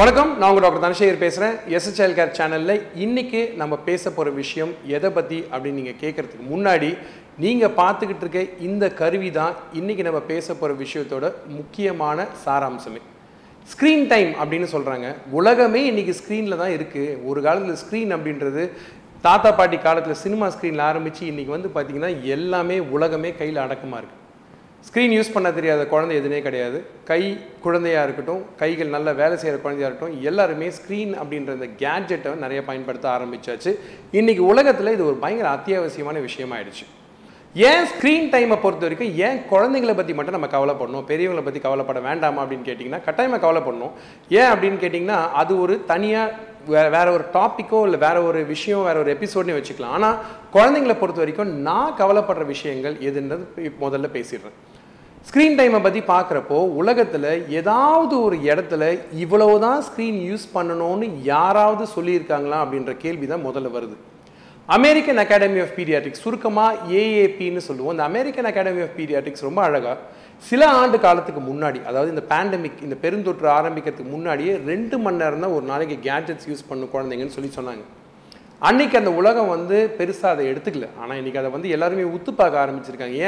வணக்கம், நான் உங்கள் டாக்டர் தனிசேகர் பேசுகிறேன். எஸ்எஸ்எல்கேர் சேனலில் இன்றைக்கி நம்ம பேச போகிற விஷயம் எதை பற்றி அப்படின்னு நீங்கள் கேட்குறதுக்கு முன்னாடி, நீங்கள் பார்த்துக்கிட்டு இருக்க இந்த கருவி தான் இன்றைக்கி நம்ம பேச போகிற விஷயத்தோட முக்கியமான சாராம்சமே. ஸ்க்ரீன் டைம் அப்படின்னு சொல்கிறாங்க. உலகமே இன்றைக்கி ஸ்க்ரீனில் தான் இருக்குது. ஒரு காலத்தில் ஸ்க்ரீன் அப்படின்றது தாத்தா பாட்டி காலத்தில் சினிமா ஸ்க்ரீனில் ஆரம்பித்து இன்றைக்கி வந்து பார்த்திங்கன்னா எல்லாமே உலகமே கையில் அடக்கமாக இருக்குது. ஸ்க்ரீன் யூஸ் பண்ண தெரியாத குழந்தை எதுனே கிடையாது. கை குழந்தையாக இருக்கட்டும், கைகள் நல்லா வேலை செய்கிற குழந்தையாக இருக்கட்டும், எல்லாருமே ஸ்க்ரீன் அப்படின்ற இந்த கேட்ஜெட்டை நிறைய பயன்படுத்த ஆரம்பித்தாச்சு. இன்றைக்கி உலகத்தில் இது ஒரு பயங்கர அத்தியாவசியமான விஷயமாயிடுச்சு. ஏன் ஸ்க்ரீன் டைமை பொறுத்த வரைக்கும் ஏன் குழந்தைங்களை பற்றி மட்டும் நம்ம கவலைப்படணும், பெரியவங்களை பற்றி கவலைப்பட வேண்டாமா அப்படின்னு கேட்டிங்கன்னா கட்டாயமாக கவலைப்படணும். ஏன் அப்படின்னு கேட்டிங்கன்னா அது ஒரு தனியாக வேறு ஒரு டாப்பிக்கோ இல்லை வேறு ஒரு விஷயம், வேறு ஒரு எபிசோட்னே வச்சுக்கலாம். ஆனால் குழந்தைங்களை பொறுத்த வரைக்கும் நான் கவலைப்படுற விஷயங்கள் எதுன்றது முதல்ல பேசிடுறேன். ஸ்க்ரீன் டைமை பற்றி பார்க்குறப்போ உலகத்தில் ஏதாவது ஒரு இடத்துல இவ்வளவுதான் ஸ்க்ரீன் யூஸ் பண்ணணும்னு யாராவது சொல்லியிருக்காங்களா அப்படின்ற கேள்வி தான் முதல்ல வருது. அமெரிக்கன் அகாடமி ஆஃப் பீடியாட்ரிக்ஸ், சுருக்கமாக ஏஏபின்னு சொல்லுவோம். இந்த அமெரிக்கன் அகாடமி ஆஃப் பீடியாட்ரிக்ஸ் ரொம்ப அழகாக சில ஆண்டு காலத்துக்கு முன்னாடி, அதாவது இந்த பேண்டமிக், இந்த பெருந்தொற்று ஆரம்பிக்கிறதுக்கு முன்னாடியே 2 மணி நேரம் தான் ஒரு நாளைக்கு கேட்ஜெட்ஸ் யூஸ் பண்ணும் குழந்தைங்கன்னு சொல்லி சொன்னாங்க. அன்றைக்கி அந்த உலகம் வந்து பெருசாக அதை எடுத்துக்கல. ஆனால் இன்றைக்கி அதை வந்து எல்லாருமே உத்து பார்க்க ஆரம்பிச்சிருக்காங்க.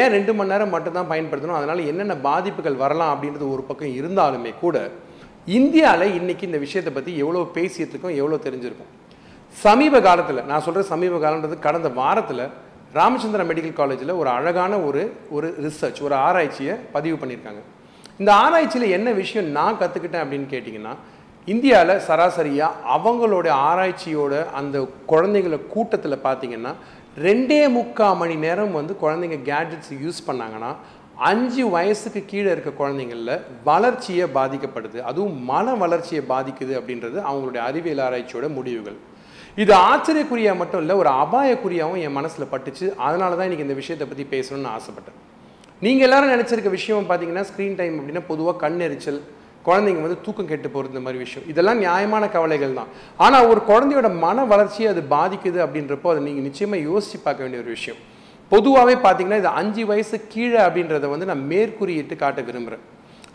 ஏன் 2 மணி நேரம் மட்டும்தான் பயன்படுத்தணும், அதனால் என்னென்ன பாதிப்புகள் வரலாம் அப்படின்றது ஒரு பக்கம் இருந்தாலுமே கூட, இந்தியாவில் இன்றைக்கி இந்த விஷயத்தை பற்றி எவ்வளோ பேசியதுக்கும் எவ்வளோ தெரிஞ்சிருக்கும். சமீப காலத்தில், நான் சொல்கிற சமீப காலன்றது கடந்த வாரத்தில், ராமச்சந்திர மெடிக்கல் காலேஜில் ஒரு அழகான ஒரு ரிசர்ச், ஒரு ஆராய்ச்சியை பதிவு பண்ணியிருக்காங்க. இந்த ஆராய்ச்சியில் என்ன விஷயம் நான் கற்றுக்கிட்டேன் அப்படின்னு கேட்டிங்கன்னா, இந்தியாவில் சராசரியாக அவங்களோட ஆராய்ச்சியோட அந்த குழந்தைங்கள கூட்டத்தில் பார்த்திங்கன்னா 2.25 மணி நேரம் வந்து குழந்தைங்க கேட்ஜெட்ஸ் யூஸ் பண்ணாங்கன்னா 5 வயசுக்கு கீழே இருக்க குழந்தைங்களில் வளர்ச்சியை பாதிக்கப்படுது, அதுவும் மன வளர்ச்சியை பாதிக்குது அப்படின்றது அவங்களுடைய அறிவியல் ஆராய்ச்சியோட முடிவுகள். இது ஆச்சரியக்குரியா மட்டும் இல்லை, ஒரு அபாயக்குரியாவும் என் மனசில் பட்டுச்சு. அதனால தான் இன்றைக்கி இந்த விஷயத்தை பற்றி பேசணும்னு ஆசைப்பட்டேன். நீங்கள் எல்லோரும் நினச்சிருக்க விஷயம் பார்த்திங்கன்னா, ஸ்க்ரீன் டைம் அப்படின்னா பொதுவாக கண்ணெரிச்சல், குழந்தைங்க வந்து தூக்கம் கெட்டு போகிறது, இந்த மாதிரி விஷயம், இதெல்லாம் நியாயமான கவலைகள் தான். ஆனால் ஒரு குழந்தையோட மன வளர்ச்சியை அது பாதிக்குது அப்படின்றப்போ அதை நீங்கள் நிச்சயமாக யோசித்து பார்க்க வேண்டிய ஒரு விஷயம். பொதுவாகவே பார்த்திங்கன்னா இது 5 வயசு கீழே அப்படின்றத வந்து நான் மேற்குறியிட்டு காட்ட விரும்புகிறேன்.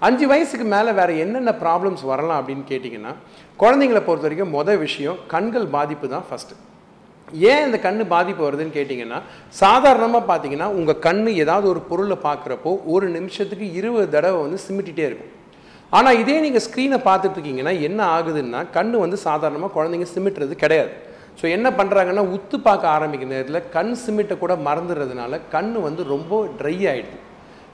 5 வயசுக்கு மேலே வேறு என்னென்ன ப்ராப்ளம்ஸ் வரலாம் அப்படின்னு கேட்டிங்கன்னா, குழந்தைங்களை பொறுத்த வரைக்கும் மொதல் விஷயம் கண்கள் பாதிப்பு தான் ஃபஸ்ட்டு. ஏன் இந்த கண் பாதிப்பு வருதுன்னு கேட்டிங்கன்னா, சாதாரணமாக பார்த்திங்கன்னா உங்கள் கண் ஏதாவது ஒரு பொருளை பார்க்குறப்போ ஒரு நிமிஷத்துக்கு 20 தடவை வந்து சிமிட்டிகிட்டே இருக்கும். ஆனால் இதே நீங்கள் ஸ்க்ரீனை பார்த்துட்ருக்கீங்கன்னா என்ன ஆகுதுன்னா, கண் வந்து சாதாரணமாக குழந்தைங்க சிமிட்டுறது கிடையாது. ஸோ என்ன பண்ணுறாங்கன்னா, உத்து பார்க்க ஆரம்பிக்கிற நேரத்தில் கண் சிமிட்டை கூட மறந்துடுறதுனால கண் வந்து ரொம்ப ட்ரை ஆகிடுது.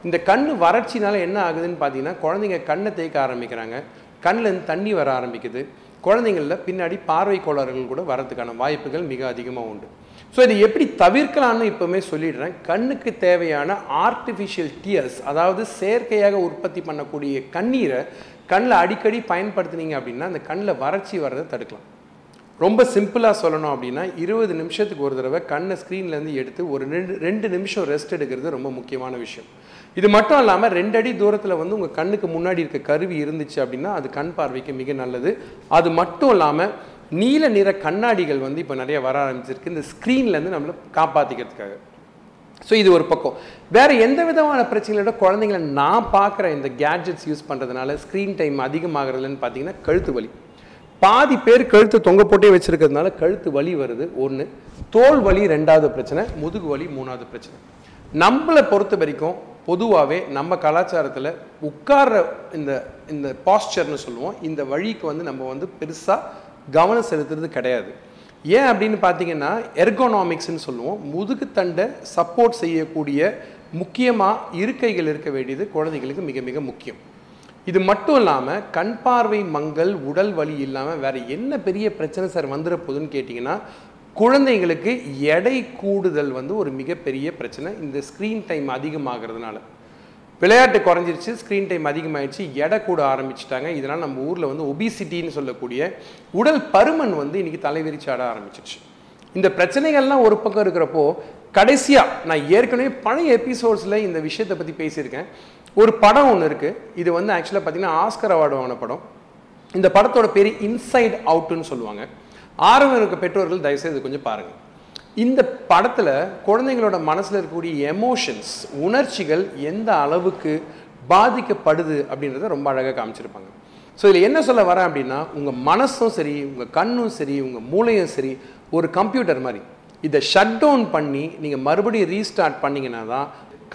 இந்த கண் வறட்சினால என்ன ஆகுதுன்னு பார்த்தீங்கன்னா, குழந்தைங்க கண்ணை தேய்க்க ஆரம்பிக்கிறாங்க, கண்ணிலேருந்து தண்ணி வர ஆரம்பிக்குது, குழந்தைங்களில் பின்னாடி பார்வை கோளாறுகள் கூட வரதுக்கான வாய்ப்புகள் மிக அதிகமாக உண்டு. ஸோ இது எப்படி தவிர்க்கலான்னு இப்போவுமே சொல்லிடுறேன். கண்ணுக்கு தேவையான ஆர்டிஃபிஷியல் டியர்ஸ், அதாவது செயற்கையாக உற்பத்தி பண்ணக்கூடிய கண்ணீரை கண்ணில் அடிக்கடி பயன்படுத்தினீங்க அப்படின்னா அந்த கண்ணில் வறட்சி வர்றதை தடுக்கலாம். ரொம்ப சிம்பிளாக சொல்லணும் அப்படின்னா, 20 நிமிஷத்துக்கு ஒரு தடவை கண்ணை ஸ்க்ரீன்லேருந்து எடுத்து ஒரு 2 நிமிஷம் ரெஸ்ட் எடுக்கிறது ரொம்ப முக்கியமான விஷயம். இது மட்டும் இல்லாமல் 2 அடி தூரத்தில் வந்து உங்கள் கண்ணுக்கு முன்னாடி இருக்க கருவி இருந்துச்சு அப்படின்னா அது கண் பார்வைக்கு மிக நல்லது. அது மட்டும் இல்லாமல் நீல நிற கண்ணாடிகள் வந்து இப்போ நிறைய வர ஆரம்பிச்சிருக்கு, இந்த ஸ்க்ரீன்லேருந்து நம்மளை காப்பாற்றிக்கிறதுக்காக. ஸோ இது ஒரு பக்கம். வேறு எந்த விதமான பிரச்சனைகளோட குழந்தைங்களை நான் பார்க்குற இந்த கேட்ஜெட்ஸ் யூஸ் பண்ணுறதுனால ஸ்க்ரீன் டைம் அதிகமாகிறதுலன்னு பார்த்தீங்கன்னா, கழுத்து வலி. பாதி பேர் கழுத்து தொங்க போட்டே வச்சுருக்கிறதுனால கழுத்து வலி வருது ஒன்று, தோல் வலி 2வது பிரச்சனை, முதுகு வலி 3வது பிரச்சனை. நம்மளை பொறுத்த வரைக்கும் பொதுவாகவே நம்ம கலாச்சாரத்தில் உட்கார்ற இந்த இந்த பாஸ்டர்னு சொல்லுவோம், இந்த வழிக்கு வந்து நம்ம வந்து பெருசாக கவனம் செலுத்துறது கிடையாது. ஏன் அப்படின்னு பார்த்தீங்கன்னா, எர்கோனாமிக்ஸ்ன்னு சொல்லுவோம், முதுகுத்தண்டை சப்போர்ட் செய்யக்கூடிய முக்கியமாக இருக்கைகள் இருக்க வேண்டியது குழந்தைகளுக்கு மிக மிக முக்கியம். இது மட்டும் இல்லாமல் கண் பார்வை மங்கல், உடல் வலி இல்லாமல் வேறு என்ன பெரிய பிரச்சனை சார் வந்துட போதுன்னு கேட்டிங்கன்னா, குழந்தைங்களுக்கு எடை கூடுதல் வந்து ஒரு மிகப்பெரிய பிரச்சனை. இந்த ஸ்க்ரீன் டைம் அதிகமாகிறதுனால விளையாட்டு குறைஞ்சிருச்சு, ஸ்க்ரீன் டைம் அதிகமாகிடுச்சு, எடை கூட ஆரம்பிச்சிட்டாங்க. இதனால் நம்ம ஊரில் வந்து ஒபிசிட்டின்னு சொல்லக்கூடிய உடல் பருமன் வந்து இன்றைக்கி தலைவிரிச்சாட ஆரம்பிச்சிருச்சு. இந்த பிரச்சனைகள்லாம் ஒரு பக்கம் இருக்கிறப்போ, கடைசியாக நான் ஏற்கனவே பழைய எபிசோட்ஸில் இந்த விஷயத்தை பற்றி பேசியிருக்கேன். ஒரு படம் ஒன்று இருக்குது, இது வந்து ஆக்சுவலாக பார்த்திங்கன்னா ஆஸ்கர் அவார்டு வாங்கின படம். இந்த படத்தோட பேர் இன்சைட் அவுட்டுன்னு சொல்லுவாங்க. ஆர்வம் இருக்க பெற்றோர்கள் தயவுசெய்து கொஞ்சம் பாருங்கள். இந்த படத்தில் குழந்தைங்களோட மனசில் இருக்கக்கூடிய எமோஷன்ஸ், உணர்ச்சிகள் எந்த அளவுக்கு பாதிக்கப்படுது அப்படின்றத ரொம்ப அழகாக காமிச்சிருப்பாங்க. ஸோ இதில் என்ன சொல்ல வரேன் அப்படின்னா, உங்கள் மனசும் சரி, உங்கள் கண்ணும் சரி, உங்கள் மூளையும் சரி ஒரு கம்ப்யூட்டர் மாதிரி. இதை ஷட் டவுன் பண்ணி நீங்கள் மறுபடியும் ரீஸ்டார்ட் பண்ணிங்கன்னா தான்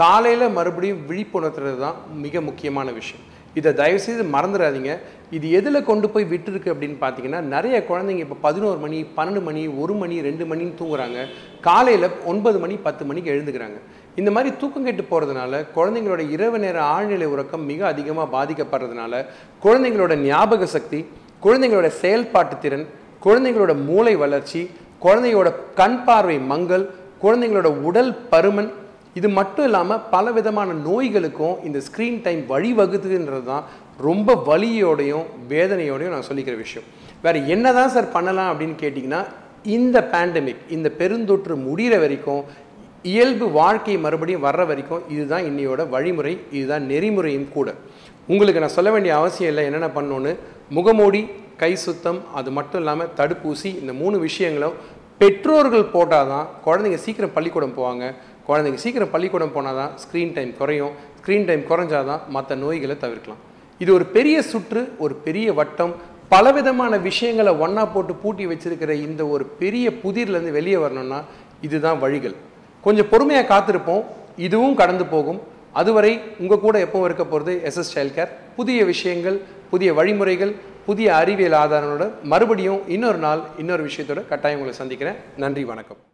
காலையில் மறுபடியும் விழிப்புணர்த்துறது தான் மிக முக்கியமான விஷயம். இதை தயவுசெய்து மறந்துடாதீங்க. இது எதில் கொண்டு போய் விட்டுருக்கு அப்படின்னு பார்த்தீங்கன்னா, நிறைய குழந்தைங்க இப்போ 11 மணி, 12 மணி, 1 மணி, 2 மணின்னு தூங்குறாங்க. காலையில் 9 மணி, 10 மணிக்கு எழுந்துக்கிறாங்க. இந்த மாதிரி தூக்கம் கெட்டு போகிறதுனால குழந்தைங்களோட இரவு நேர ஆழ்நிலை உறக்கம் மிக அதிகமாக பாதிக்கப்படுறதுனால குழந்தைங்களோட ஞாபக சக்தி, குழந்தைங்களோட செயல்பாட்டு திறன், குழந்தைங்களோட மூளை வளர்ச்சி, குழந்தைங்களோட கண் பார்வை மங்கல், குழந்தைங்களோட உடல் பருமன், இது மட்டும் இல்லாமல் பல விதமான நோய்களுக்கும் இந்த ஸ்க்ரீன் டைம் வழிவகுதுன்றது தான் ரொம்ப வலியோடையும் வேதனையோடையும் நான் சொல்லிக்கிற விஷயம். வேறு என்ன தான் சார் பண்ணலாம் அப்படின்னு கேட்டிங்கன்னா, இந்த பேண்டமிக், இந்த பெருந்தொற்று முடிகிற வரைக்கும், இயல்பு வாழ்க்கை மறுபடியும் வர்ற வரைக்கும் இதுதான் இன்னையோட வழிமுறை, இதுதான் நெறிமுறையும் கூட. உங்களுக்கு நான் சொல்ல வேண்டிய அவசியம் இல்லை என்னென்ன பண்ணணுன்னு. முகமூடி, கை சுத்தம், அது மட்டும் இல்லாமல் தடுப்பூசி, இந்த 3 விஷயங்களும் பெற்றோர்கள் போட்டால் தான் குழந்தைங்க சீக்கிரம் பள்ளிக்கூடம் போவாங்க. குழந்தைங்க சீக்கிரம் பள்ளிக்கூடம் போனால் தான் ஸ்க்ரீன் டைம் குறையும். ஸ்க்ரீன் டைம் குறைஞ்சாதான் மற்ற நோய்களை தவிர்க்கலாம். இது ஒரு பெரிய சுற்று, ஒரு பெரிய வட்டம். பலவிதமான விஷயங்களை ஒன்றா போட்டு பூட்டி வச்சுருக்கிற இந்த ஒரு பெரிய புதிர்லேருந்து வெளியே வரணும்னா இதுதான் வழிகள். கொஞ்சம் பொறுமையாக காத்திருப்போம், இதுவும் கடந்து போகும். அதுவரை உங்கள் கூட எப்பவும் இருக்க போகிறது எஸ்எஸ் எல்கேர். புதிய விஷயங்கள், புதிய வழிமுறைகள், புதிய அறிவியல் ஆதாரங்களோட மறுபடியும் இன்னொரு நாள், இன்னொரு விஷயத்தோட கட்டாயம் உங்களை சந்திக்கிறேன். நன்றி, வணக்கம்.